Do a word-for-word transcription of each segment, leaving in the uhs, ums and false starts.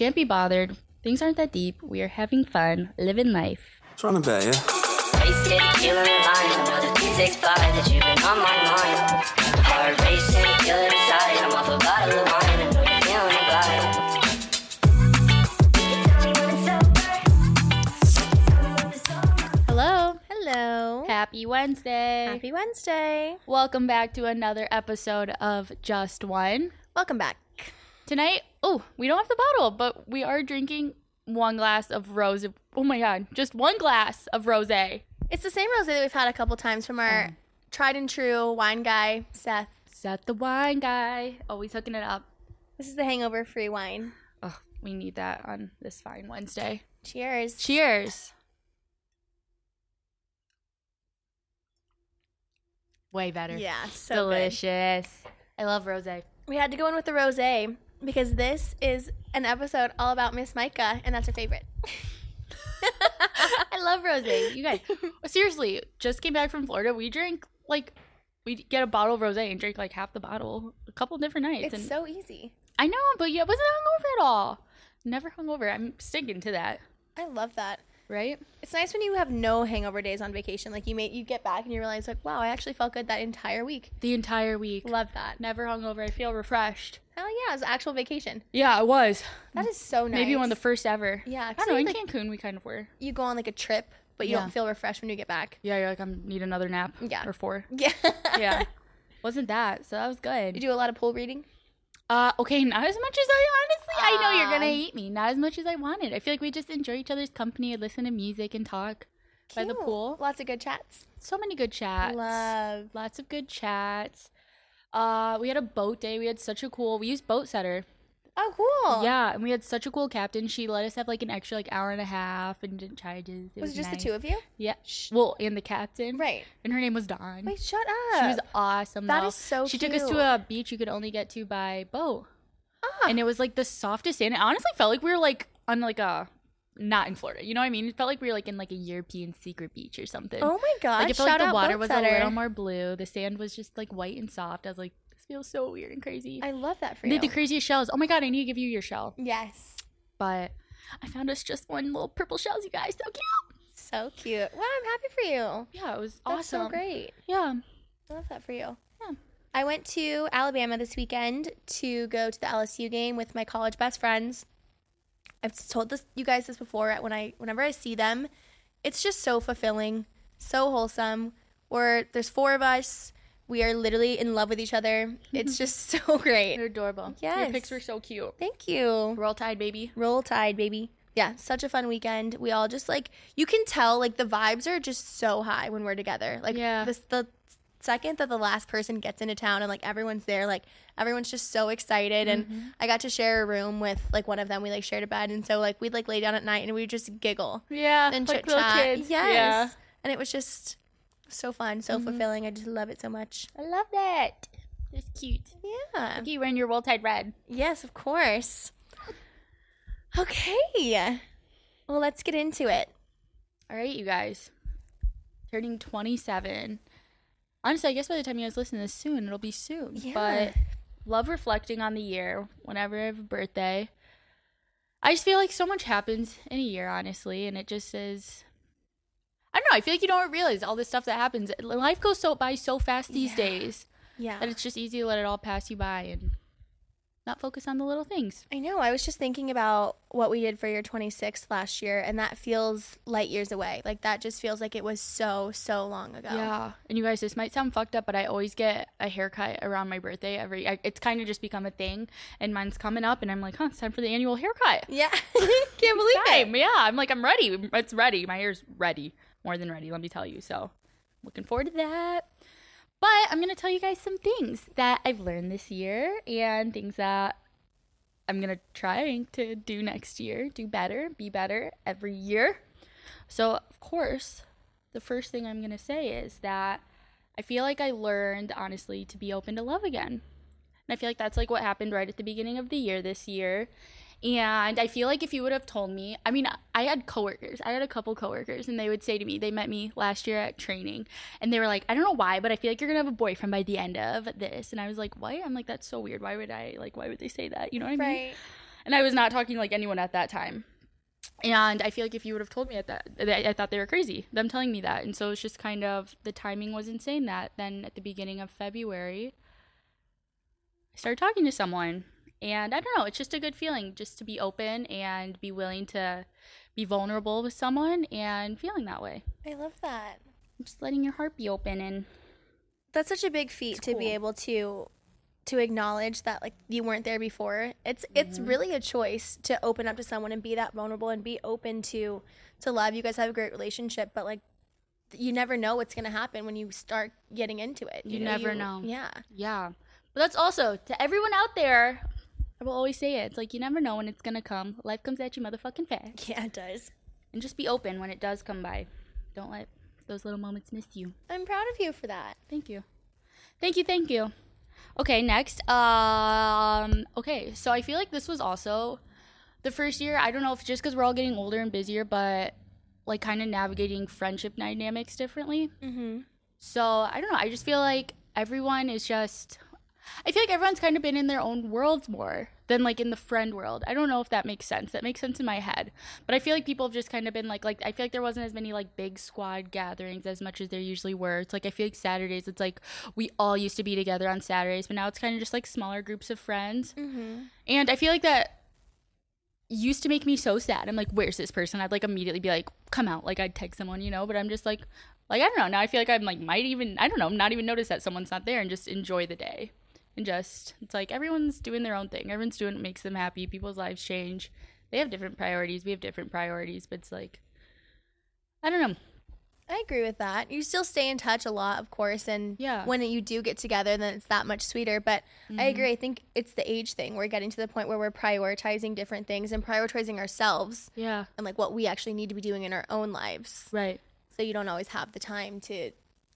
Can't be bothered. Things aren't that deep. We are having fun, living life. What's wrong about you? Wasted, feeling in line. Another two six five that you've been on my mind. Heart racing, feeling inside. I'm off a bottle of wine. I know you're feeling the vibe. Hello. Hello. Happy Wednesday. Happy Wednesday. Welcome back to another episode of Just One. Welcome back. Tonight, oh, we don't have the bottle, but we are drinking one glass of rose. Oh my God, just one glass of rosé. It's the same rosé that we've had a couple times from our um, tried and true wine guy, Seth. Seth the wine guy. Always hooking it up. This is the hangover-free wine. Oh, we need that on this fine Wednesday. Cheers. Cheers. Way better. Yeah, so delicious. Good. I love rosé. We had to go in with the rosé. Because this is an episode all about Miss Micah, and that's her favorite. I love rosé. You guys, seriously, just came back from Florida. We drink, like, we get a bottle of rosé and drink, like, half the bottle a couple different nights. It's and so easy. I know, but yeah, I wasn't hungover at all. Never hungover. I'm sticking to that. I love that. Right? It's nice when you have no hangover days on vacation. Like, you may, you get back and you realize, like, wow, I actually felt good that entire week. The entire week. Love that. Never hungover. I feel refreshed. Hell yeah. It was an actual vacation. Yeah, it was. That is so nice. Maybe one of the first ever. Yeah. I don't know. In like, Cancun, we kind of were. You go on, like, a trip, but you yeah. don't feel refreshed when you get back. Yeah, you're like, I need another nap. Yeah. Or four. Yeah. Yeah. Wasn't that. So that was good. You do a lot of pool reading? Uh, okay, not as much as I honestly, uh, I know you're going to hate me. Not as much as I wanted. I feel like we just enjoy each other's company, listen to music, and talk cute. By the pool. Lots of good chats. So many good chats. Love. Lots of good chats. Uh, we had a boat day. We had such a cool, we used Boatsetter. Oh, cool. Yeah, and we had such a cool captain. She let us have like an extra like hour and a half and didn't charge us. It was, was just nice. The two of you? Yeah. Shh. Well, and the captain. Right. And her name was Dawn. Wait, shut up. She was awesome. That though. Is so she cute. She took us to a beach you could only get to by boat. Ah. And it was like the softest sand. It honestly felt like we were like on like a, not in Florida. You know what I mean? It felt like we were like in like a European secret beach or something. Oh my gosh. Like it felt shout like the water was a little more blue. The sand was just like white and soft. I was like, feels so weird and crazy. I love that for you. They did the craziest shells. Oh my God, I need to give you your shell. Yes. But I found us just one little purple shells, you guys. So cute. So cute. Wow, I'm happy for you. Yeah, it was awesome. That's so great. Yeah. I love that for you. Yeah. I went to Alabama this weekend to go to the L S U game with my college best friends. I've told this you guys this before. When I, whenever I see them, it's just so fulfilling, so wholesome. Or there's four of us. We are literally in love with each other. It's just so great. You're adorable. Yes. Your pics were so cute. Thank you. Roll Tide, baby. Roll Tide, baby. Yeah, such a fun weekend. We all just like, you can tell like the vibes are just so high when we're together. Like yeah. this, the second that the last person gets into town and like everyone's there, like everyone's just so excited. Mm-hmm. And I got to share a room with like one of them. We like shared a bed. And so like we'd like lay down at night and we would just giggle. Yeah. And like chit chat. Yes. Yeah. And it was just so fun, so mm-hmm. fulfilling. I just love it so much. I love that. It's cute. Yeah. Look, you wearing your Roll Tide red. Yes, of course. Okay. Well, let's get into it. All right, you guys. Turning twenty-seven. Honestly, I guess by the time you guys listen to this soon, it'll be soon. Yeah. But love reflecting on the year whenever I have a birthday. I just feel like so much happens in a year, honestly, and it just is... I don't know. I feel like you don't realize all this stuff that happens. Life goes so by so fast these yeah. days. Yeah. That it's just easy to let it all pass you by and not focus on the little things. I know. I was just thinking about what we did for year twenty-six last year, and that feels light years away. Like, that just feels like it was so, so long ago. Yeah. And you guys, this might sound fucked up, but I always get a haircut around my birthday. every. I, it's kind of just become a thing, and mine's coming up, and I'm like, huh, it's time for the annual haircut. Yeah. Can't believe time. it. Yeah. I'm like, I'm ready. It's ready. My hair's ready. More than ready, let me tell you. So, looking forward to that. But I'm going to tell you guys some things that I've learned this year and things that I'm going to try to do next year. Do better, be better every year. So, of course, the first thing I'm going to say is that I feel like I learned, honestly, to be open to love again. And I feel like that's like what happened right at the beginning of the year this year. And I feel like if you would have told me, I mean, I had coworkers, I had a couple coworkers, and they would say to me, they met me last year at training, and they were like, I don't know why, but I feel like you're going to have a boyfriend by the end of this. And I was like, what? I'm like, that's so weird. Why would I, like, why would they say that? You know what I right. mean? And I was not talking to, like, anyone at that time. And I feel like if you would have told me at that, I thought they were crazy, them telling me that. And so it's just kind of, the timing was insane that then at the beginning of February, I started talking to someone. And I don't know, it's just a good feeling just to be open and be willing to be vulnerable with someone and feeling that way. I love that. Just letting your heart be open. And that's such a big feat to cool. be able to to acknowledge that, like, you weren't there before. It's mm-hmm. it's really a choice to open up to someone and be that vulnerable and be open to to love. You guys have a great relationship, but, like, you never know what's going to happen when you start getting into it. You, you know, never you, know. Yeah. Yeah. But that's also, to everyone out there, I will always say it. It's like, you never know when it's going to come. Life comes at you motherfucking fast. Yeah, it does. And just be open when it does come by. Don't let those little moments miss you. I'm proud of you for that. Thank you. Thank you, thank you. Okay, next. Um, okay, so I feel like this was also the first year. I don't know if just because we're all getting older and busier, but, like, kind of navigating friendship dynamics differently. Mm-hmm. So, I don't know. I just feel like everyone is just... I feel like everyone's kind of been in their own worlds more than, like, in the friend world. I don't know if that makes sense. That makes sense in my head. But I feel like people have just kind of been, like, like I feel like there wasn't as many, like, big squad gatherings as much as there usually were. It's, like, I feel like Saturdays, it's, like, we all used to be together on Saturdays. But now it's kind of just, like, smaller groups of friends. Mm-hmm. And I feel like that used to make me so sad. I'm, like, where's this person? I'd, like, immediately be, like, come out. Like, I'd text someone, you know? But I'm just, like, like I don't know. Now I feel like I'm, like, might even, I don't know, not even notice that someone's not there and just enjoy the day. And just, it's like everyone's doing their own thing. Everyone's doing what makes them happy. People's lives change. They have different priorities. We have different priorities. But it's like, I don't know. I agree with that. You still stay in touch a lot, of course. And yeah. when you do get together, then it's that much sweeter. But mm-hmm. I agree. I think it's the age thing. We're getting to the point where we're prioritizing different things and prioritizing ourselves. Yeah. And, like, what we actually need to be doing in our own lives. Right. So you don't always have the time to...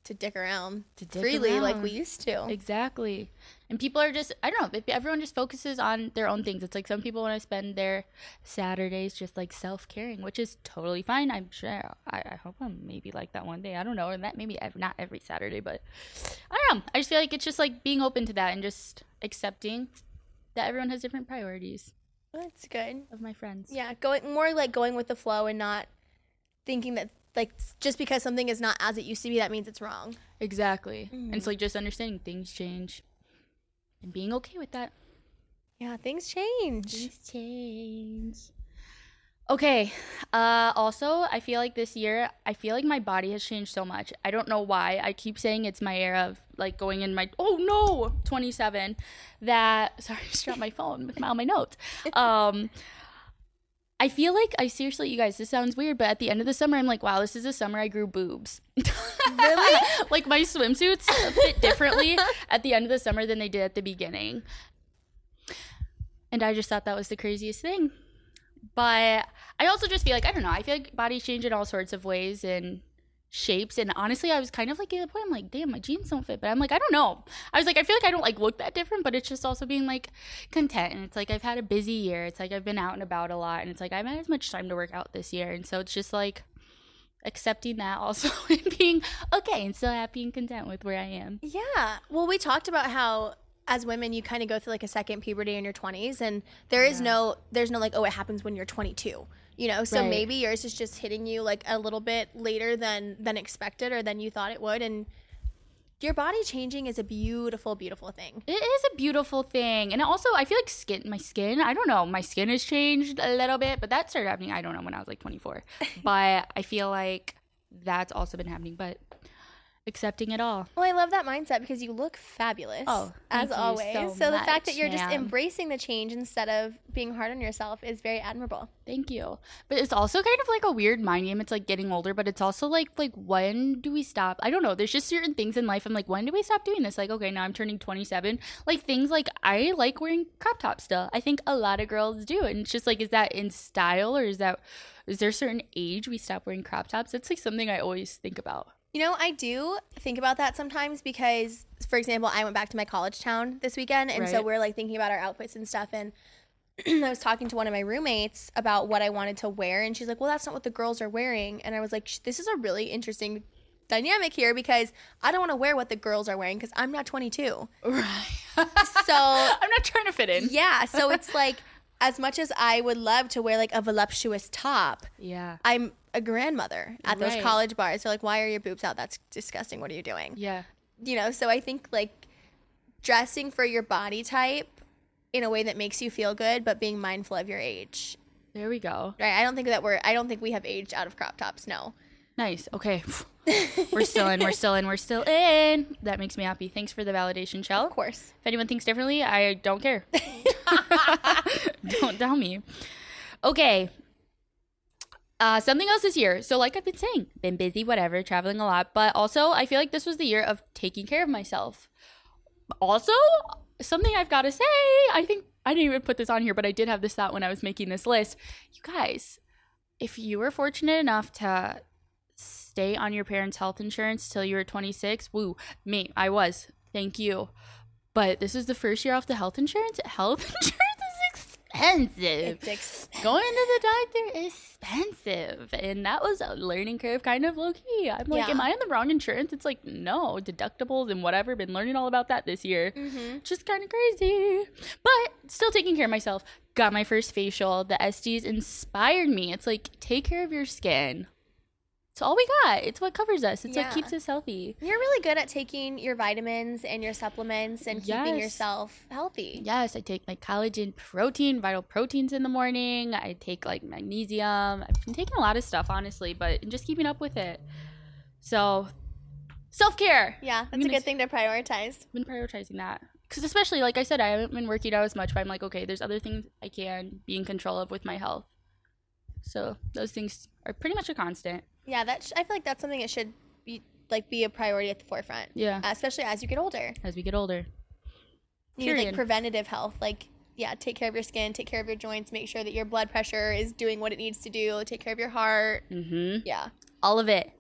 To dick around to dick freely around. Like we used to. Exactly. And people are just, I don't know, everyone just focuses on their own things. It's like some people want to spend their Saturdays just, like, self-caring, which is totally fine. I'm sure, I, I hope I'm maybe like that one day. I don't know. And that maybe ev- not every Saturday, but I don't know. I just feel like it's just, like, being open to that and just accepting that everyone has different priorities. That's good. Of my friends. Yeah, going more like going with the flow and not thinking that, like, just because something is not as it used to be, that means it's wrong. Exactly. Mm-hmm. And it's, like, just understanding things change and being okay with that. Yeah, things change. Things change. Okay. Uh, also, I feel like this year, I feel like my body has changed so much. I don't know why. I keep saying it's my era of, like, going in my, oh, no, twenty-seven, that, sorry, I just dropped my phone with my, all my notes. Um I feel like I seriously, you guys, this sounds weird, but at the end of the summer, I'm like, wow, this is the summer I grew boobs. Really? Like, my swimsuits fit differently at the end of the summer than they did at the beginning. And I just thought that was the craziest thing. But I also just feel like, I don't know, I feel like bodies change in all sorts of ways and shapes. And honestly, I was kind of like at the point, I'm like, damn, my jeans don't fit. But I'm like, I don't know. I was like, I feel like I don't, like, look that different, but it's just also being, like, content. And it's like, I've had a busy year. It's like, I've been out and about a lot. And it's like, I haven't had as much time to work out this year. And so it's just, like, accepting that also and being okay and still happy and content with where I am. Yeah. Well, we talked about how as women, you kind of go through, like, a second puberty in your twenties. And there is yeah. no, there's no, like, oh, it happens when you're twenty-two. You know, so right. maybe yours is just hitting you, like, a little bit later than, than expected or than you thought it would. And your body changing is a beautiful, beautiful thing. It is a beautiful thing. And also, I feel like skin, my skin, I don't know, my skin has changed a little bit, but that started happening, I don't know, when I was, like, twenty-four. But I feel like that's also been happening, but accepting it all. Well, I love that mindset because you look fabulous. Oh, as always. So, so the fact that you're ma'am. just embracing the change instead of being hard on yourself is very admirable. Thank you. But it's also kind of like a weird mind game. It's like getting older, but it's also like like when do we stop? I don't know. There's just certain things in life. I'm like, when do we stop doing this? Like, okay, now I'm turning twenty-seven. Like things like I like wearing crop tops still. I think a lot of girls do, and it's just like, is that in style or is that is there a certain age we stop wearing crop tops? It's like something I always think about. You know, I do think about that sometimes because, for example, I went back to my college town this weekend. And right. so we're like thinking about our outfits and stuff. And I was talking to one of my roommates about what I wanted to wear. And she's like, well, that's not what the girls are wearing. And I was like, this is a really interesting dynamic here because I don't want to wear what the girls are wearing because I'm not twenty-two. Right. So I'm not trying to fit in. Yeah. So it's like. as much as I would love to wear like a voluptuous top, yeah, I'm a grandmother at right. those college bars. They're like, why are your boobs out? That's disgusting. What are you doing? Yeah. You know, so I think like dressing for your body type in a way that makes you feel good, but being mindful of your age. There we go. Right. I don't think that we're, I don't think we have aged out of crop tops. No. Nice. Okay. We're still in. We're still in. We're still in. That makes me happy. Thanks for the validation, Chell. Of course. If anyone thinks differently, I don't care. Don't tell me. Okay. Uh, something else this year. So like I've been saying, been busy, whatever, traveling a lot. But also I feel like this was the year of taking care of myself. Also, something I've got to say, I think I didn't even put this on here, but I did have this thought when I was making this list. You guys, if you were fortunate enough to stay on your parents' health insurance till you were twenty-six, woo, me, I was. Thank you. But this is the first year off the health insurance. Health insurance is expensive. It's expensive. Going to the doctor is expensive. And that was a learning curve, kind of low-key. I'm like, yeah. Am I on the wrong insurance? It's like, no, deductibles and whatever. Been learning all about that this year. Mm-hmm. Just kind of crazy. But still taking care of myself. Got my first facial. The S Ds inspired me. It's like, take care of your skin. It's all we got. It's what covers us. It's yeah. what keeps us healthy. You're really good at taking your vitamins and your supplements and yes. keeping yourself healthy. Yes. I take my collagen protein, Vital Proteins in the morning. I take like magnesium. I've been taking a lot of stuff, honestly, but just keeping up with it. So self-care. Yeah. That's a good thing to prioritize. I've been prioritizing that. Because especially, like I said, I haven't been working out as much, but I'm like, okay, there's other things I can be in control of with my health. So those things are pretty much a constant. Yeah, that sh- I feel like that's something that should be like be a priority at the forefront. Yeah, uh, especially as you get older. As we get older, you Period. need like preventative health. Like, yeah, take care of your skin, take care of your joints, make sure that your blood pressure is doing what it needs to do. Take care of your heart. Mm-hmm. Yeah, all of it.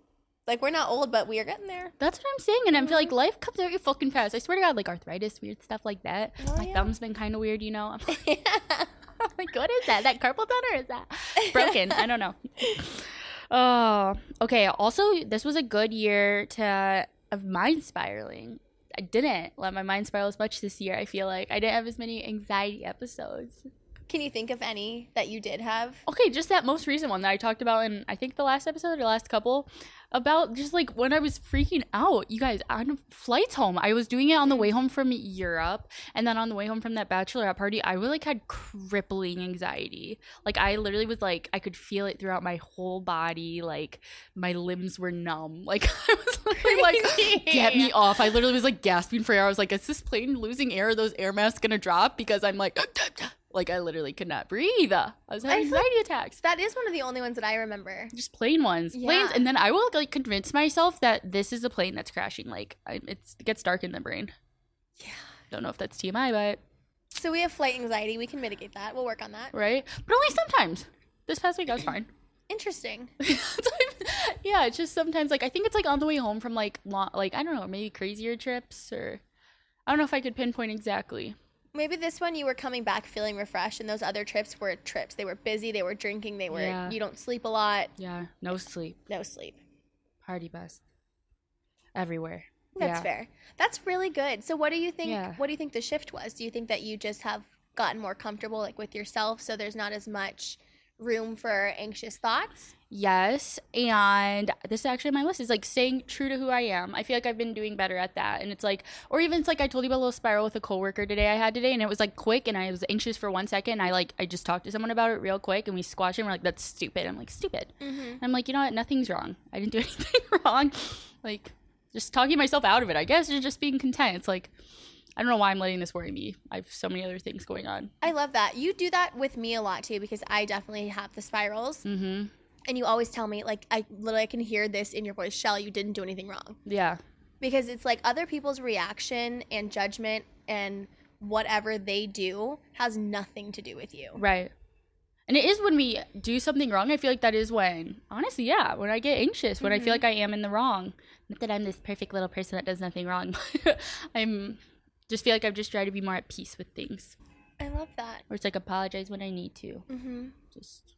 Like, we're not old, but we are getting there. That's what I'm saying, and mm-hmm. I feel like life comes at you fucking fast. I swear to God, like arthritis, weird stuff like that. Oh, my yeah. thumb's been kind of weird, you know. I'm like, yeah. I'm like, what is that? That carpal tunnel or is that broken? I don't know. Oh, okay. Also, this was a good year to of mind spiraling. I didn't let my mind spiral as much this year. I feel like I didn't have as many anxiety episodes. Can you think of any that you did have? Okay, just that most recent one that I talked about in, I think, the last episode or last couple, about just like when I was freaking out, you guys, on flights home. I was doing it on the way home from Europe, and then on the way home from that bachelorette party, I really like had crippling anxiety. Like, I literally was like, I could feel it throughout my whole body. Like, my limbs were numb. Like, I was literally like, get me off. I literally was like gasping for air. I was like, is this plane losing air? Are those air masks gonna drop? Because I'm like, like, I literally could not breathe. I was having I anxiety like attacks. That is one of the only ones that I remember. Just plain ones. Yeah. Planes. And then I will, like, convince myself that this is a plane that's crashing. Like, I, it's, it gets dark in the brain. Yeah. Don't know if that's T M I, but. So we have flight anxiety. We can mitigate that. We'll work on that. Right? But only sometimes. This past week, I was fine. Interesting. Yeah, it's just sometimes, like, I think it's, like, on the way home from, like, long, like, I don't know, maybe crazier trips or. I don't know if I could pinpoint exactly. Maybe this one you were coming back feeling refreshed, and those other trips were trips. They were busy. They were drinking. They were yeah. you don't sleep a lot. Yeah, no sleep. No sleep. Party bus. Everywhere. That's yeah. fair. That's really good. So what do you think? Yeah. What do you think the shift was? Do you think that you just have gotten more comfortable, like, with yourself, so there's not as much room for anxious thoughts? Yes. And this is actually my list, is like staying true to who I am. I feel like I've been doing better at that. And it's like, or even it's like, I told you about a little spiral with a coworker today I had today, and it was like quick, and I was anxious for one second. And I like I just talked to someone about it real quick, and we squashed it, and we're like, that's stupid. I'm like, stupid. Mm-hmm. I'm like, you know what? Nothing's wrong. I didn't do anything wrong. Like, just talking myself out of it, I guess, and just being content. It's like, I don't know why I'm letting this worry me. I have so many other things going on. I love that. You do that with me a lot, too, because I definitely have the spirals. Mm-hmm. And you always tell me, like, I literally I can hear this in your voice, Shell, you didn't do anything wrong. Yeah. Because it's like other people's reaction and judgment and whatever they do has nothing to do with you. Right. And it is when we do something wrong, I feel like that is when, honestly, yeah, when I get anxious, when mm-hmm. I feel like I am in the wrong. Not that I'm this perfect little person that does nothing wrong. I'm... Just feel like I've just tried to be more at peace with things. I love that. Or it's like, apologize when I need to. Mm-hmm. Just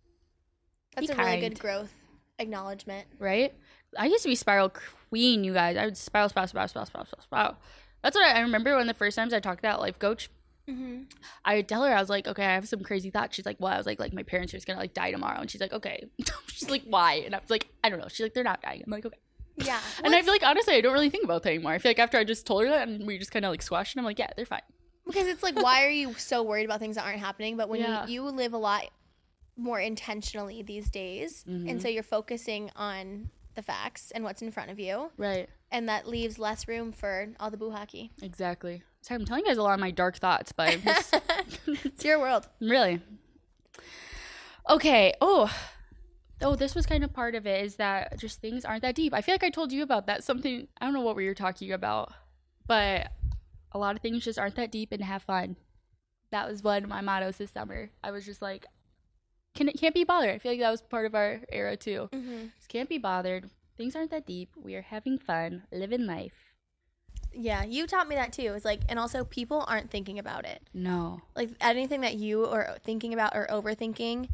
That's be a kind. Really good growth acknowledgement. Right? I used to be spiral queen, you guys. I would spiral, spiral, spiral, spiral, spiral, spiral. That's what I, I remember when the first times I talked to that life coach. Mm-hmm. I tell her, I was like, okay, I have some crazy thoughts. She's like, well, I was like, like my parents are just gonna like die tomorrow, and she's like, okay. She's like, why? And I was like, I don't know. She's like, they're not dying. I'm like, okay. Yeah. And I feel like honestly, I don't really think about that anymore. I feel like after I just told her that, and we just kind of like squashed, and I'm like, yeah, they're fine. Because it's like, why are you so worried about things that aren't happening? But when yeah. you, you live a lot more intentionally these days, mm-hmm. and so you're focusing on the facts and what's in front of you, right? And that leaves less room for all the boo-hockey. Exactly. Sorry, I'm telling you guys a lot of my dark thoughts, but just... It's your world, really. Okay. Oh. Oh, this was kind of part of it, is that just things aren't that deep. I feel like I told you about that. Something, I don't know what we were talking about, but a lot of things just aren't that deep, and have fun. That was one of my mottos this summer. I was just like, can it can't be bothered. I feel like that was part of our era too. Mm-hmm. Just can't be bothered. Things aren't that deep. We are having fun, living life. Yeah, you taught me that too. It's like, and also people aren't thinking about it. No. Like anything that you are thinking about or overthinking.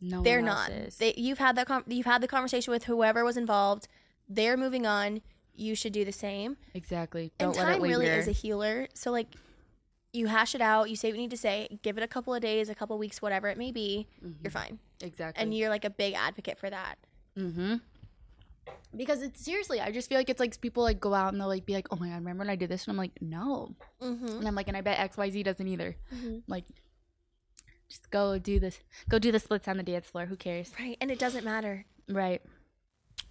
No, they're not. They, you've had that. Com- you've had the conversation with whoever was involved. They're moving on. You should do the same. Exactly. Don't and let time it linger. Really is a healer. So like, you hash it out. You say what you need to say. Give it a couple of days, a couple of weeks, whatever it may be. Mm-hmm. You're fine. Exactly. And you're like a big advocate for that. Mm-hmm. Because it's seriously, I just feel like it's like people like go out and they'll like be like, oh my god, remember when I did this? And I'm like, no. Mm-hmm. And I'm like, and I bet X Y Z doesn't either. Mm-hmm. Like. Just go do this. Go do the splits on the dance floor. Who cares? Right. And it doesn't matter. Right.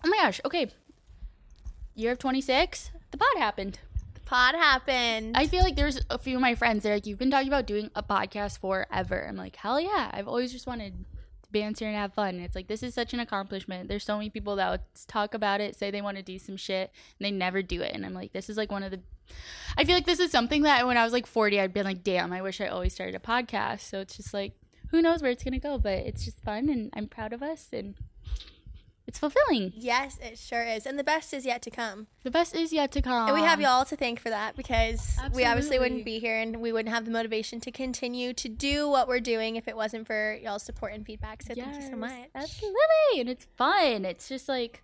Oh my gosh. Okay. Year of twenty-six. The pod happened. The pod happened. I feel like there's a few of my friends. They're like, you've been talking about doing a podcast forever. I'm like, hell yeah. I've always just wanted to banter and have fun. And it's like, this is such an accomplishment. There's so many people that would talk about it, say they want to do some shit, and they never do it. And I'm like, this is like one of the I feel like this is something that when I was like forty, I'd been like, damn, I wish I always started a podcast. So it's just like, who knows where it's going to go, but it's just fun and I'm proud of us and it's fulfilling. Yes, it sure is. And the best is yet to come. The best is yet to come. And we have y'all to thank for that, because Absolutely. We obviously wouldn't be here and we wouldn't have the motivation to continue to do what we're doing if it wasn't for y'all's support and feedback. So yes, thank you so much. Absolutely. And it's fun. It's just like,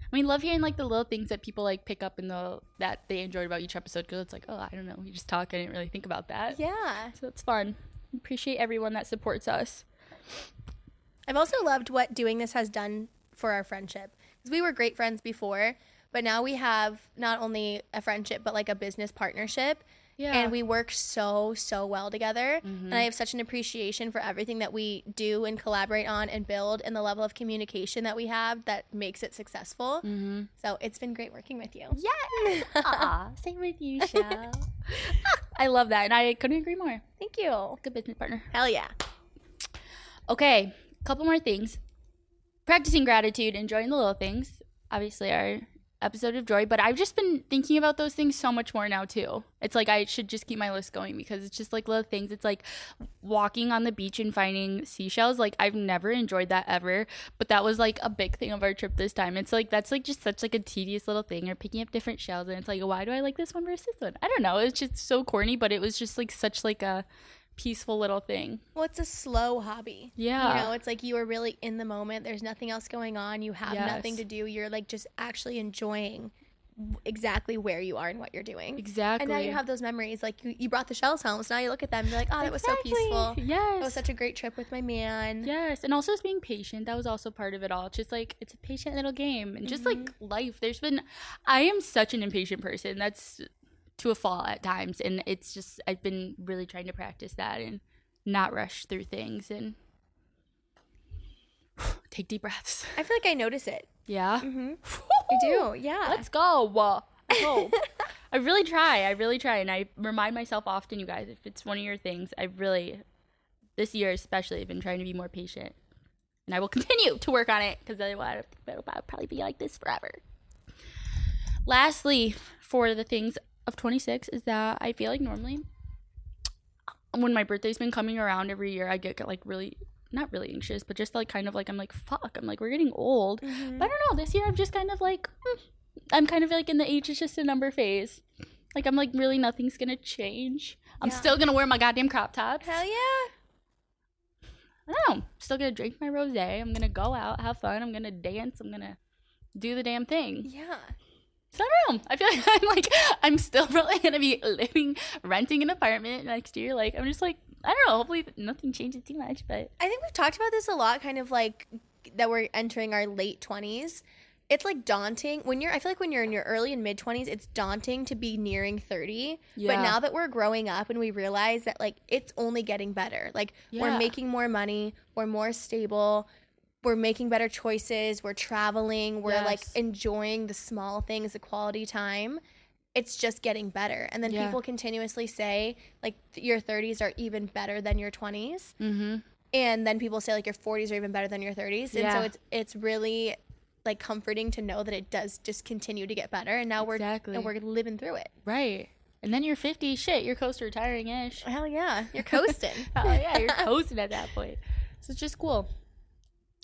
I mean, love hearing like the little things that people like pick up and the that they enjoyed about each episode, because it's like, oh, I don't know, we just talk. I didn't really think about that. Yeah. So it's fun. Appreciate everyone that supports us. I've also loved what doing this has done for our friendship, because we were great friends before, but now we have not only a friendship but like a business partnership. Yeah. And we work so, so well together. Mm-hmm. And I have such an appreciation for everything that we do and collaborate on and build, and the level of communication that we have that makes it successful. Mm-hmm. So it's been great working with you. Yes. Aww. Same with you, Shell. I love that. And I couldn't agree more. Thank you. Good business partner. Hell yeah. Okay. A couple more things. Practicing gratitude, enjoying the little things. Obviously, our... episode of joy, but I've just been thinking about those things so much more now too. It's like I should just keep my list going, because it's just like little things. It's like walking on the beach and finding seashells. Like I've never enjoyed that ever, but that was like a big thing of our trip this time. It's like that's like just such like a tedious little thing, or picking up different shells, and it's like, why do I like this one versus this one? I don't know, it's just so corny, but it was just like such like a peaceful little thing. Well, it's a slow hobby. Yeah. You know, it's like you are really in the moment. There's nothing else going on. You have yes. nothing to do. You're like just actually enjoying exactly where you are and what you're doing. Exactly. And now you have those memories. Like you, you brought the shells home, so now you look at them and you're like, oh, that exactly. was so peaceful. Yes. It was such a great trip with my man. Yes. And also just being patient. That was also part of it all. Just like it's a patient little game. And just mm-hmm. like life. There's been I am such an impatient person. That's to a fault at times, and it's just I've been really trying to practice that and not rush through things and take deep breaths. I feel like I notice it. Yeah. Mm-hmm. I do. Yeah. Let's go. Oh. I really try. I really try, and I remind myself often, you guys, if it's one of your things, I really this year especially I've been trying to be more patient, and I will continue to work on it, because otherwise it'll probably be like this forever. Lastly, for the things of twenty-six is that I feel like normally when my birthday's been coming around every year, I get, get like really not really anxious, but just like kind of like I'm like fuck I'm like we're getting old. Mm-hmm. But I don't know, this year I'm just kind of like hmm, I'm kind of like in the age is just a number phase. Like I'm like really nothing's gonna change. I'm yeah. still gonna wear my goddamn crop tops. Hell yeah. I don't know, I'm still gonna drink my rosé. I'm gonna go out, have fun. I'm gonna dance. I'm gonna do the damn thing. Yeah. So I don't know. I feel like I'm like, I'm still probably going to be living, renting an apartment next year. Like, I'm just like, I don't know. Hopefully nothing changes too much, but. I think we've talked about this a lot, kind of like that we're entering our late twenties. It's like daunting when you're, I feel like when you're in your early and mid twenties, it's daunting to be nearing thirty. Yeah. But now that we're growing up and we realize that like, it's only getting better. Like yeah. we're making more money, we're more stable, we're making better choices, we're traveling, we're yes. like enjoying the small things, the quality time. It's just getting better. And then yeah. people continuously say like your thirties are even better than your twenties. Mm-hmm. And then people say like your forties are even better than your thirties. And yeah. so it's, it's really like comforting to know that it does just continue to get better, and now we're exactly. and we're living through it, right? And then you're fifty, shit, you're close to retiring ish. Hell yeah, you're coasting. Hell yeah, you're coasting at that point. So it's just cool.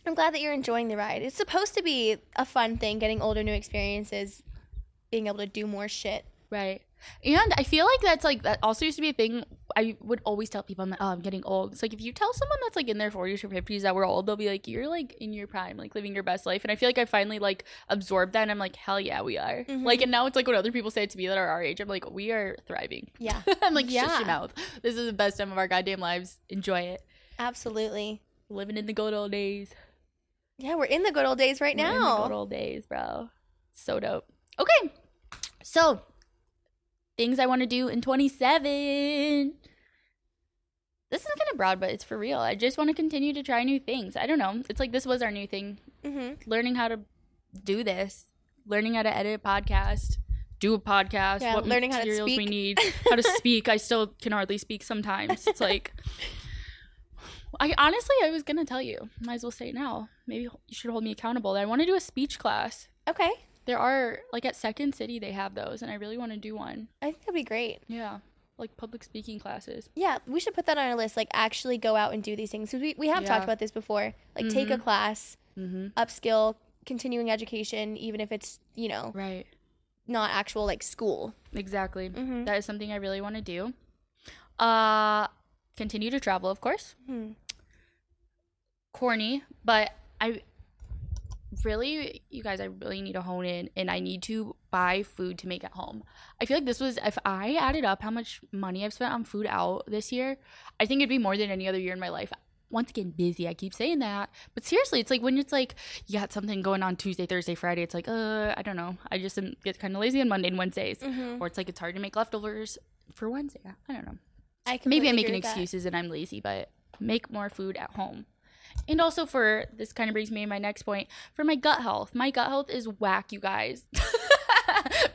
I'm glad that you're enjoying the ride. It's supposed to be a fun thing, getting older, new experiences, being able to do more shit, right? And I feel like that's like that also used to be a thing. I would always tell people I'm like, oh, I'm getting old. It's like if you tell someone that's like in their forties or fifties that we're old, they'll be like, you're like in your prime, like living your best life. And I feel like I finally like absorbed that, and I'm like, hell yeah, we are. Mm-hmm. Like, and now it's like when other people say it to me that are our age, I'm like, we are thriving. Yeah. I'm like, yeah. Shut your mouth. This is the best time of our goddamn lives. Enjoy it. Absolutely. Living in the good old days. Yeah, we're in the good old days right we're now. In the good old days, bro. So dope. Okay. So things I want to do in twenty-seven. This is kind of broad, but it's for real. I just want to continue to try new things. I don't know. It's like this was our new thing. Mm-hmm. Learning how to do this. Learning how to edit a podcast. Do a podcast. Yeah, what learning materials how to speak. We need. How to speak. I still can hardly speak sometimes. It's like, I honestly, I was going to tell you. Might as well say it now. Maybe you should hold me accountable. I want to do a speech class. Okay. There are, like, at Second City, they have those, and I really want to do one. I think that'd be great. Yeah, like public speaking classes. Yeah, we should put that on our list, like, actually go out and do these things. Because we, we have yeah. talked about this before. Like, mm-hmm. take a class, mm-hmm. upskill, continuing education, even if it's, you know, right, not actual, like, school. Exactly. Mm-hmm. That is something I really want to do. Uh, continue to travel, of course. Mm-hmm. Corny, but I... Really, you guys, I really need to hone in, and I need to buy food to make at home. I feel like this was, if I added up how much money I've spent on food out this year, I think it'd be more than any other year in my life. Once again, busy. I keep saying that. But seriously, it's like when it's like, you got something going on Tuesday, Thursday, Friday, it's like, uh, I don't know. I just get kind of lazy on Monday and Wednesdays. Mm-hmm. Or it's like it's hard to make leftovers for Wednesday. I don't know. I Maybe I'm making excuses that. And I'm lazy, but make more food at home. And also for, this kind of brings me to my next point, for my gut health. My gut health is whack, you guys.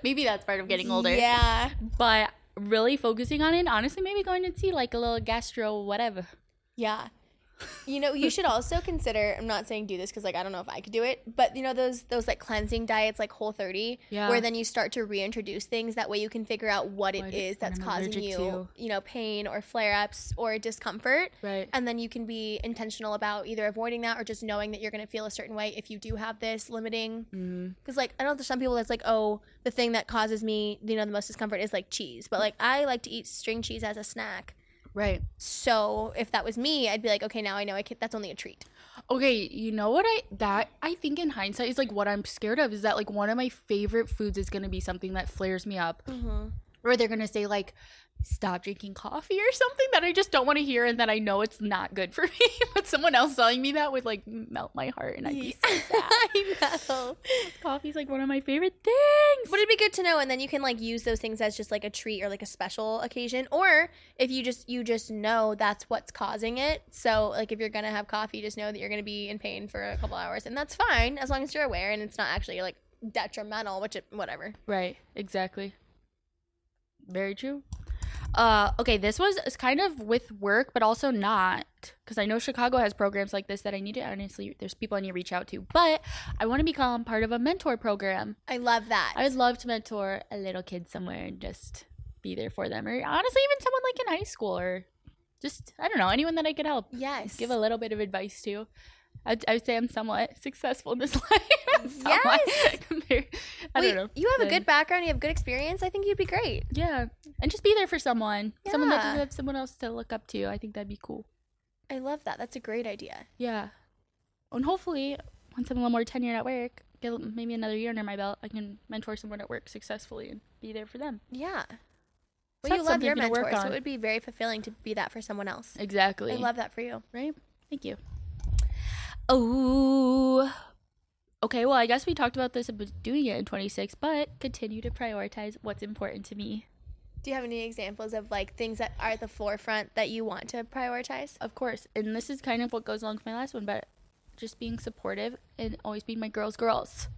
Maybe that's part of getting older. Yeah. But really focusing on it, honestly, maybe going to see like a little gastro whatever. Yeah. You know, you should also consider, I'm not saying do this because like I don't know if I could do it, but you know those those like cleansing diets like Whole thirty, yeah. where then you start to reintroduce things. That way you can figure out what it what is that's I'm causing you, to. you know, pain or flare-ups or discomfort. Right. And then you can be intentional about either avoiding that or just knowing that you're going to feel a certain way if you do have this limiting. Because mm-hmm. like I don't know, there's some people that's like, oh, the thing that causes me, you know, the most discomfort is like cheese. But like I like to eat string cheese as a snack. Right. So if that was me, I'd be like, okay, now I know I can, that's only a treat. Okay, you know what I, that I think in hindsight is like what I'm scared of is that like one of my favorite foods is going to be something that flares me up. Mm-hmm. Or they're going to say like, stop drinking coffee or something that I just don't want to hear and that I know it's not good for me. But someone else telling me that would like melt my heart and I'd be so sad. I know. Coffee's like one of my favorite things. But it'd be good to know, and then you can like use those things as just like a treat or like a special occasion. Or if you just you just know that's what's causing it. So like if you're gonna have coffee, just know that you're gonna be in pain for a couple hours, and that's fine as long as you're aware and it's not actually like detrimental, which it, whatever. Right. Exactly. Very true. Uh, okay, this was kind of with work, but also not, because I know Chicago has programs like this that I need to, honestly, there's people I need to reach out to, but I want to become part of a mentor program. I love that. I would love to mentor a little kid somewhere and just be there for them, or honestly, even someone like in high school, or just, I don't know, anyone that I could help. Yes. Give a little bit of advice to. I, I would say I'm somewhat successful in this life. Yes. Compared, I well, don't know. You have then. a good background. You have good experience. I think you'd be great. Yeah. And just be there for someone. Yeah. Someone that doesn't have someone else to look up to. I think that'd be cool. I love that. That's a great idea. Yeah. And hopefully, once I'm a little more tenured at work, get maybe another year under my belt, I can mentor someone at work successfully and be there for them. Yeah. Well, you love your mentor, so it would be very fulfilling to be that for someone else. Exactly. I love that for you. Right? Thank you. Oh. Okay, well, I guess we talked about this about doing it in twenty-six, but continue to prioritize what's important to me. Do you have any examples of, like, things that are at the forefront that you want to prioritize? Of course. And this is kind of what goes along with my last one, but just being supportive and always being my girls' girls.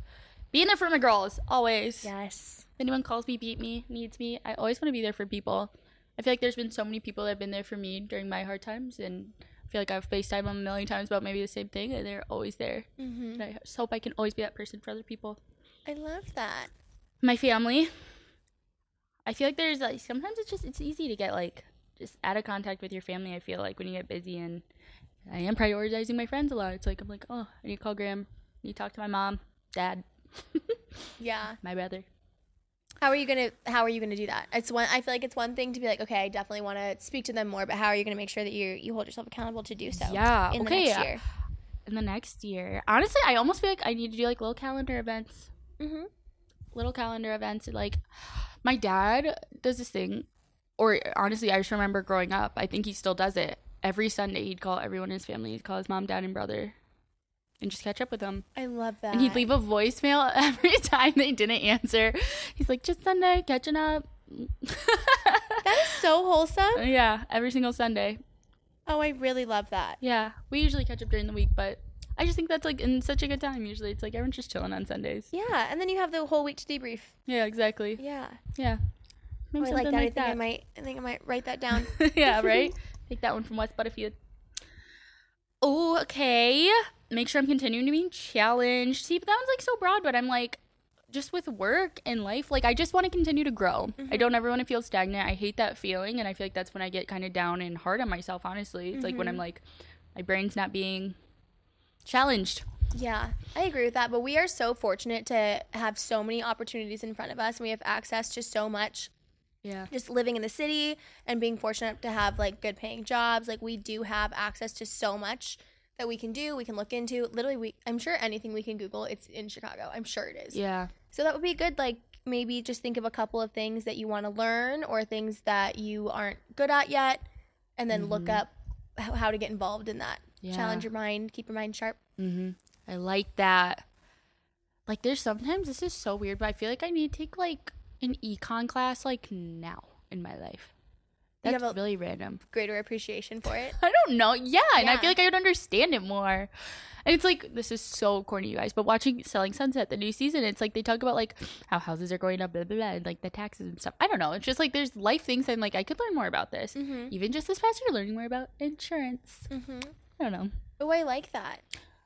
Being there for my girls, always. Yes. If anyone calls me, beat me, needs me, I always want to be there for people. I feel like there's been so many people that have been there for me during my hard times, and I feel like I've FaceTimed them a million times about maybe the same thing, and they're always there. Mm-hmm. And I just hope I can always be that person for other people. I love that. My family. I feel like there's, like, sometimes it's just, it's easy to get, like, just out of contact with your family, I feel like, when you get busy, and I am prioritizing my friends a lot. It's like, I'm like, oh, I need to call Graham, I need to talk to my mom, dad. Yeah. My brother. How are you going to, how are you going to do that? It's one, I feel like it's one thing to be like, okay, I definitely want to speak to them more, but how are you going to make sure that you, you hold yourself accountable to do so? Yeah. In okay. the next year. In the next year. Honestly, I almost feel like I need to do, like, little calendar events. Mm-hmm. Little calendar events. Like, my dad does this thing, or honestly, I just remember growing up, I think he still does it. Every Sunday, he'd call everyone in his family. He'd call his mom, dad, and brother, and just catch up with them. I love that. And he'd leave a voicemail every time they didn't answer. He's like, just Sunday, catching up. That is so wholesome. Yeah, every single Sunday. Oh, I really love that. Yeah, we usually catch up during the week, but I just think that's, like, in such a good time. Usually it's like everyone's just chilling on Sundays. Yeah, and then you have the whole week to debrief. Yeah, exactly. Yeah. Yeah. Maybe oh, I like that. Like I, think that. I, might, I think I might write that down. Yeah, right? Take that one from West Butterfield. Oh, okay. Make sure I'm continuing to be challenged. See, but that one's, like, so broad, but I'm, like, just with work and life, like, I just want to continue to grow. Mm-hmm. I don't ever want to feel stagnant. I hate that feeling, and I feel like that's when I get kind of down and hard on myself, honestly. It's, mm-hmm. like, when I'm, like, my brain's not being challenged. Yeah, I agree with that, but we are so fortunate to have so many opportunities in front of us, and we have access to so much. Yeah. Just living in the city and being fortunate to have, like, good paying jobs. Like, we do have access to so much that we can do, we can look into. Literally, we I'm sure anything we can Google, it's in Chicago. I'm sure it is. Yeah. So that would be good. Like, maybe just think of a couple of things that you want to learn or things that you aren't good at yet, and then mm-hmm. look up how to get involved in that. Yeah. Challenge your mind. Keep your mind sharp. Mm-hmm. I like that. Like, there's sometimes, this is so weird, but I feel like I need to take, like, an econ class, like, now in my life. That's really random. Greater appreciation for it. I don't know. Yeah, yeah. And I feel like I would understand it more. And it's like, this is so corny, you guys, but watching Selling Sunset, the new season, it's like they talk about, like, how houses are going up, blah, blah, blah, and, like, the taxes and stuff. I don't know. It's just like there's life things, and, like, I could learn more about this. Mm-hmm. Even just this past year, learning more about insurance. Mm-hmm. I don't know. Oh, I like that.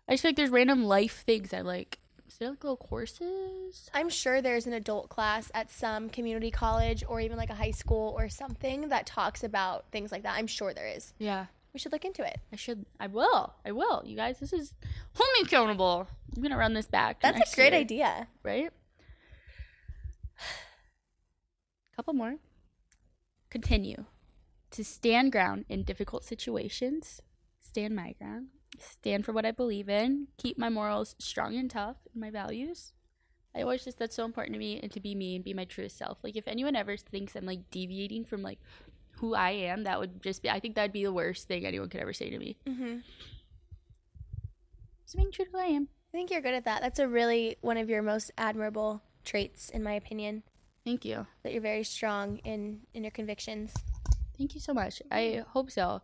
I just feel like there's random life things I like. Is there, like, little courses? I'm sure there's an adult class at some community college or even, like, a high school or something that talks about things like that. I'm sure there is. Yeah. We should look into it. I should. I will. I will. You guys, this is – hold me accountable. I'm going to run this back. That's a great year. Idea. Right? Couple more. Continue to stand ground in difficult situations. Stand my ground. Stand for what I believe in. Keep my morals strong and tough, and my values. I always just, that's so important to me, and to be me and be my truest self. Like, if anyone ever thinks I'm, like, deviating from, like, who I am, that would just be, I think that'd be the worst thing anyone could ever say to me. Mm-hmm. Just being true to who I am. I think you're good at that. That's a really, one of your most admirable traits, in my opinion. Thank you. That you're very strong in, in your convictions. Thank you so much. I hope so.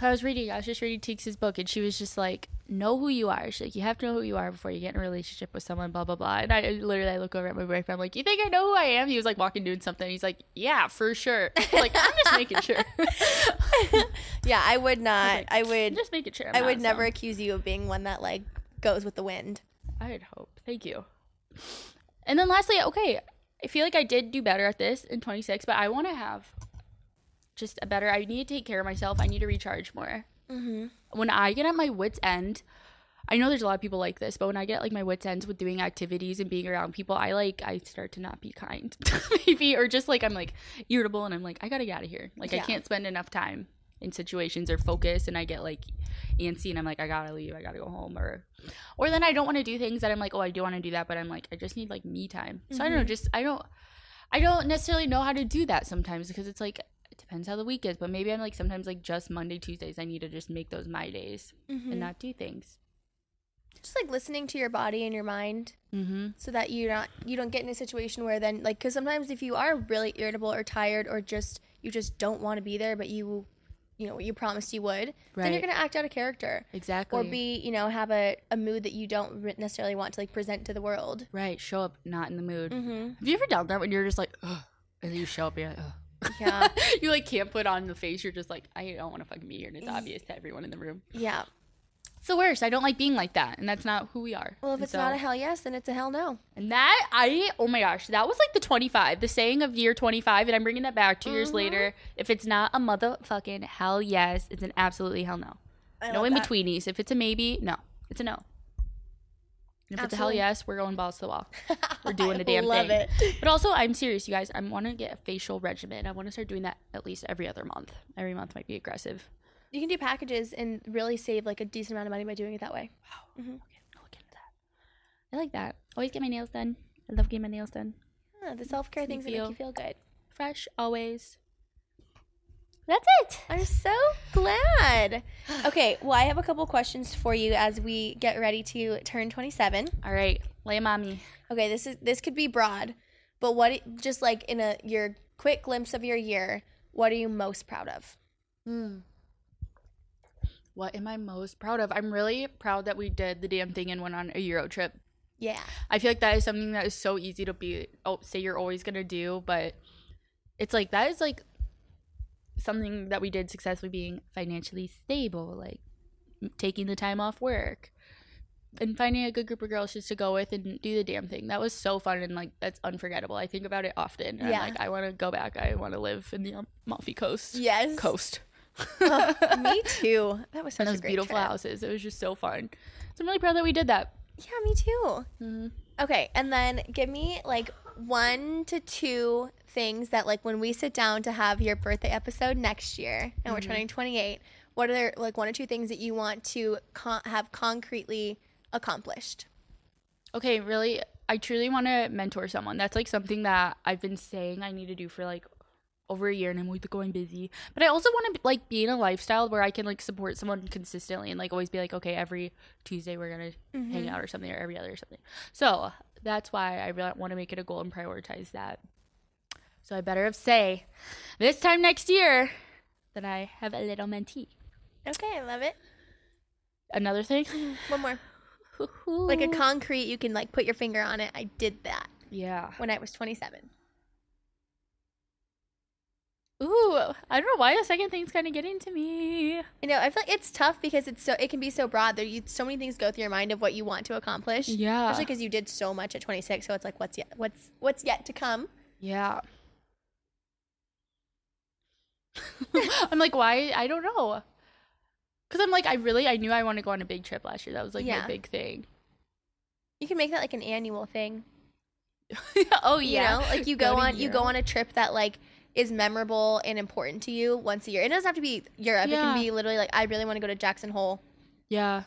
I was reading, I was just reading Teeks' book, and she was just like, know who you are. She's like, you have to know who you are before you get in a relationship with someone, blah, blah, blah. And I literally, I look over at my boyfriend, I'm like, you think I know who I am? He was, like, walking, doing something. He's like, yeah, for sure. I'm like, I'm just making sure. Yeah, I would not. I, like, I would. Just making sure. I'm I not, would never so. accuse you of being one that, like, goes with the wind. I would hope. Thank you. And then lastly, okay, I feel like I did do better at this in twenty-six, but I want to have just a better, I need to take care of myself. I need to recharge more. Mm-hmm. When I get at my wit's end, I know there's a lot of people like this, but when I get, like, my wit's ends with doing activities and being around people, I, like, I start to not be kind, maybe, or just, like, I'm, like, irritable, and I'm like, I gotta get out of here. Like, yeah. I can't spend enough time in situations or focus, and I get like antsy and I'm like, I gotta leave, I gotta go home, or or then I don't want to do things that I'm like, oh, I do want to do that, but I'm like, I just need like me time. So mm-hmm. I don't know, just I don't I don't necessarily know how to do that sometimes, because it's like it depends how the week is, but maybe I'm like sometimes like just Monday, Tuesdays I need to just make those my days mm-hmm. and not do things. Just like listening to your body and your mind mm-hmm. so that you not you don't get in a situation where then like, because sometimes if you are really irritable or tired or just you just don't want to be there, but you you know you promised you would, right. then you're gonna act out of character, exactly, or be you know have a, a mood that you don't necessarily want to like present to the world, right? Show up not in the mood. Mm-hmm. Have you ever done that when you're just like, ugh, and then you show up and you're like, ugh. Yeah. You like can't put on the face, you're just like, I don't want to fucking be here, and it's obvious to everyone in the room. Yeah, it's the worst. I don't like being like that, and that's not who we are. Well, if and it's so, not a hell yes, then it's a hell no. And that I oh my gosh, that was like the twenty-five, the saying of year twenty-five, and I'm bringing that back two mm-hmm. years later. If it's not a motherfucking hell yes, it's an absolutely hell no. I no in betweenies. If it's a maybe, no, it's a no. And if absolutely. It's a hell yes, we're going balls to the wall. We're doing the damn love thing. It. But also, I'm serious, you guys. I want to get a facial regimen. I want to start doing that at least every other month. Every month might be aggressive. You can do packages and really save like a decent amount of money by doing it that way. Wow. Mm-hmm. Okay, I'll look into that. I like that. Always get my nails done. I love getting my nails done. Yeah, the self-care things that make you feel good. Fresh, always. That's it. I'm so glad. Okay, well, I have a couple questions for you as we get ready to turn twenty-seven. All right, lay mommy. Okay, this is this could be broad, but what just like in a your quick glimpse of your year, what are you most proud of? Mm. What am I most proud of? I'm really proud that we did the damn thing and went on a Euro trip. Yeah. I feel like that is something that is so easy to be oh, say you're always going to do, but it's like that is like something that we did successfully, being financially stable, like taking the time off work and finding a good group of girls just to go with and do the damn thing. That was so fun, and like that's unforgettable. I think about it often. And yeah. I'm like, I want to go back. I want to live in the Amalfi Coast. Yes. Coast. Oh, me too. That was such and those a great beautiful trip. Houses. It was just so fun. So I'm really proud that we did that. Yeah, me too. Mm-hmm. Okay, and then give me like one to two things that like when we sit down to have your birthday episode next year, and mm-hmm. we're turning twenty-eight. What are like one or two things that you want to con- have concretely accomplished? Okay, really, I truly want to mentor someone. That's like something that I've been saying I need to do for like over a year, and I'm like going busy, but I also want to like be in a lifestyle where I can like support someone consistently and like always be like, okay, every Tuesday we're gonna mm-hmm. hang out or something, or every other or something. So that's why I really want to make it a goal and prioritize that. So I better have say this time next year that I have a little mentee. Okay, I love it. Another thing, one more, like a concrete you can like put your finger on it. I did that. Yeah, when I was twenty-seven. Ooh, I don't know why the second thing's kind of getting to me. You know, I feel like it's tough because it's so it can be so broad. There, you, so many things go through your mind of what you want to accomplish. Yeah, especially because you did so much at twenty-six. So it's like, what's yet, what's what's yet to come? Yeah. I'm like, why? I don't know. Because I'm like, I really, I knew I wanted to go on a big trip last year. That was like yeah. my big thing. You can make that like an annual thing. Oh yeah, you know? Like you go on, you go on a trip that like is memorable and important to you once a year. It doesn't have to be Europe. Yeah. It can be literally like, I really want to go to Jackson Hole. Yeah.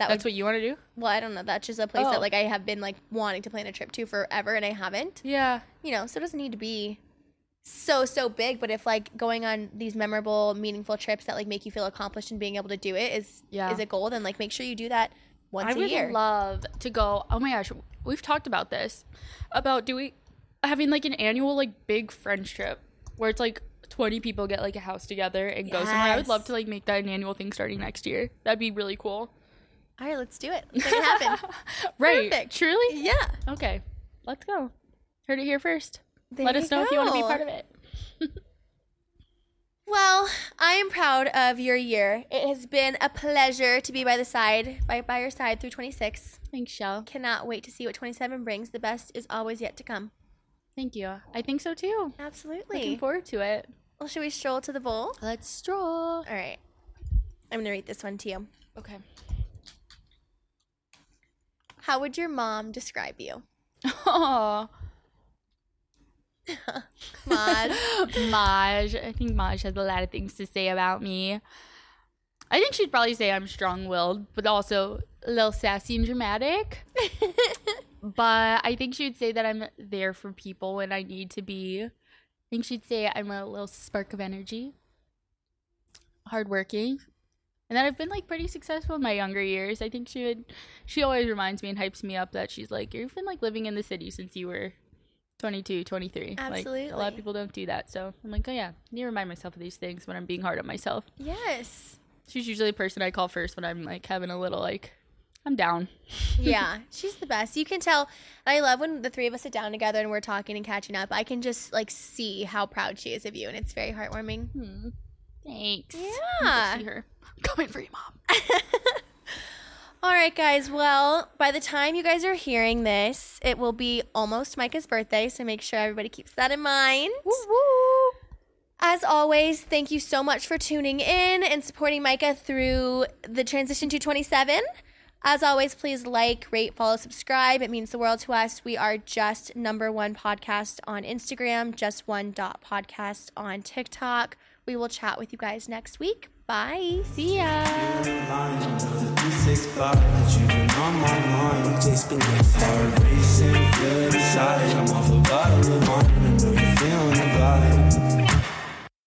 That That's would, what you want to do? Well, I don't know. That's just a place oh. that like I have been like wanting to plan a trip to forever, and I haven't. Yeah. You know, so it doesn't need to be so, so big, but if like going on these memorable, meaningful trips that like make you feel accomplished and being able to do it is yeah. is a goal, then like make sure you do that once I a year. I would love to go, oh my gosh, we've talked about this, about doing having like an annual like big French trip where it's like twenty people get like a house together and yes. go somewhere. I would love to like make that an annual thing starting next year. That'd be really cool. All right, let's do it. Let's make it happen. Right. Perfect. Truly? Yeah. Okay. Let's go. Heard it here first. There Let us know go. If you want to be part of it. Well, I am proud of your year. It has been a pleasure to be by the side, by, by your side through twenty-six. Thanks, Shell. Cannot wait to see what twenty-seven brings. The best is always yet to come. Thank you. I think so too. Absolutely. Looking forward to it. Well, should we stroll to the bowl? Let's stroll. All right. I'm going to read this one to you. Okay. How would your mom describe you? Oh. Maj. Maj. I think Maj has a lot of things to say about me. I think she'd probably say I'm strong-willed, but also a little sassy and dramatic. But I think she would say that I'm there for people when I need to be. I think she'd say I'm a little spark of energy, hardworking, and that I've been like pretty successful in my younger years. I think she would. She always reminds me and hypes me up that she's like, you've been like living in the city since you were twenty-two, twenty-three. Absolutely. Like, a lot of people don't do that. So I'm like, oh yeah, I need to remind myself of these things when I'm being hard on myself. Yes. She's usually the person I call first when I'm like having a little like, I'm down. Yeah, she's the best. You can tell. I love when the three of us sit down together and we're talking and catching up. I can just like see how proud she is of you, and it's very heartwarming. Hmm. Thanks. Yeah. See her. I'm coming for you, Mom. All right, guys. Well, by the time you guys are hearing this, it will be almost Micah's birthday, so make sure everybody keeps that in mind. Woo woo. As always, thank you so much for tuning in and supporting Micah through the transition to twenty-seven. As always, please like, rate, follow, subscribe. It means the world to us. We are Just Number One Podcast on Instagram, Just One Dot Podcast on TikTok. We will chat with you guys next week. Bye. See ya. You're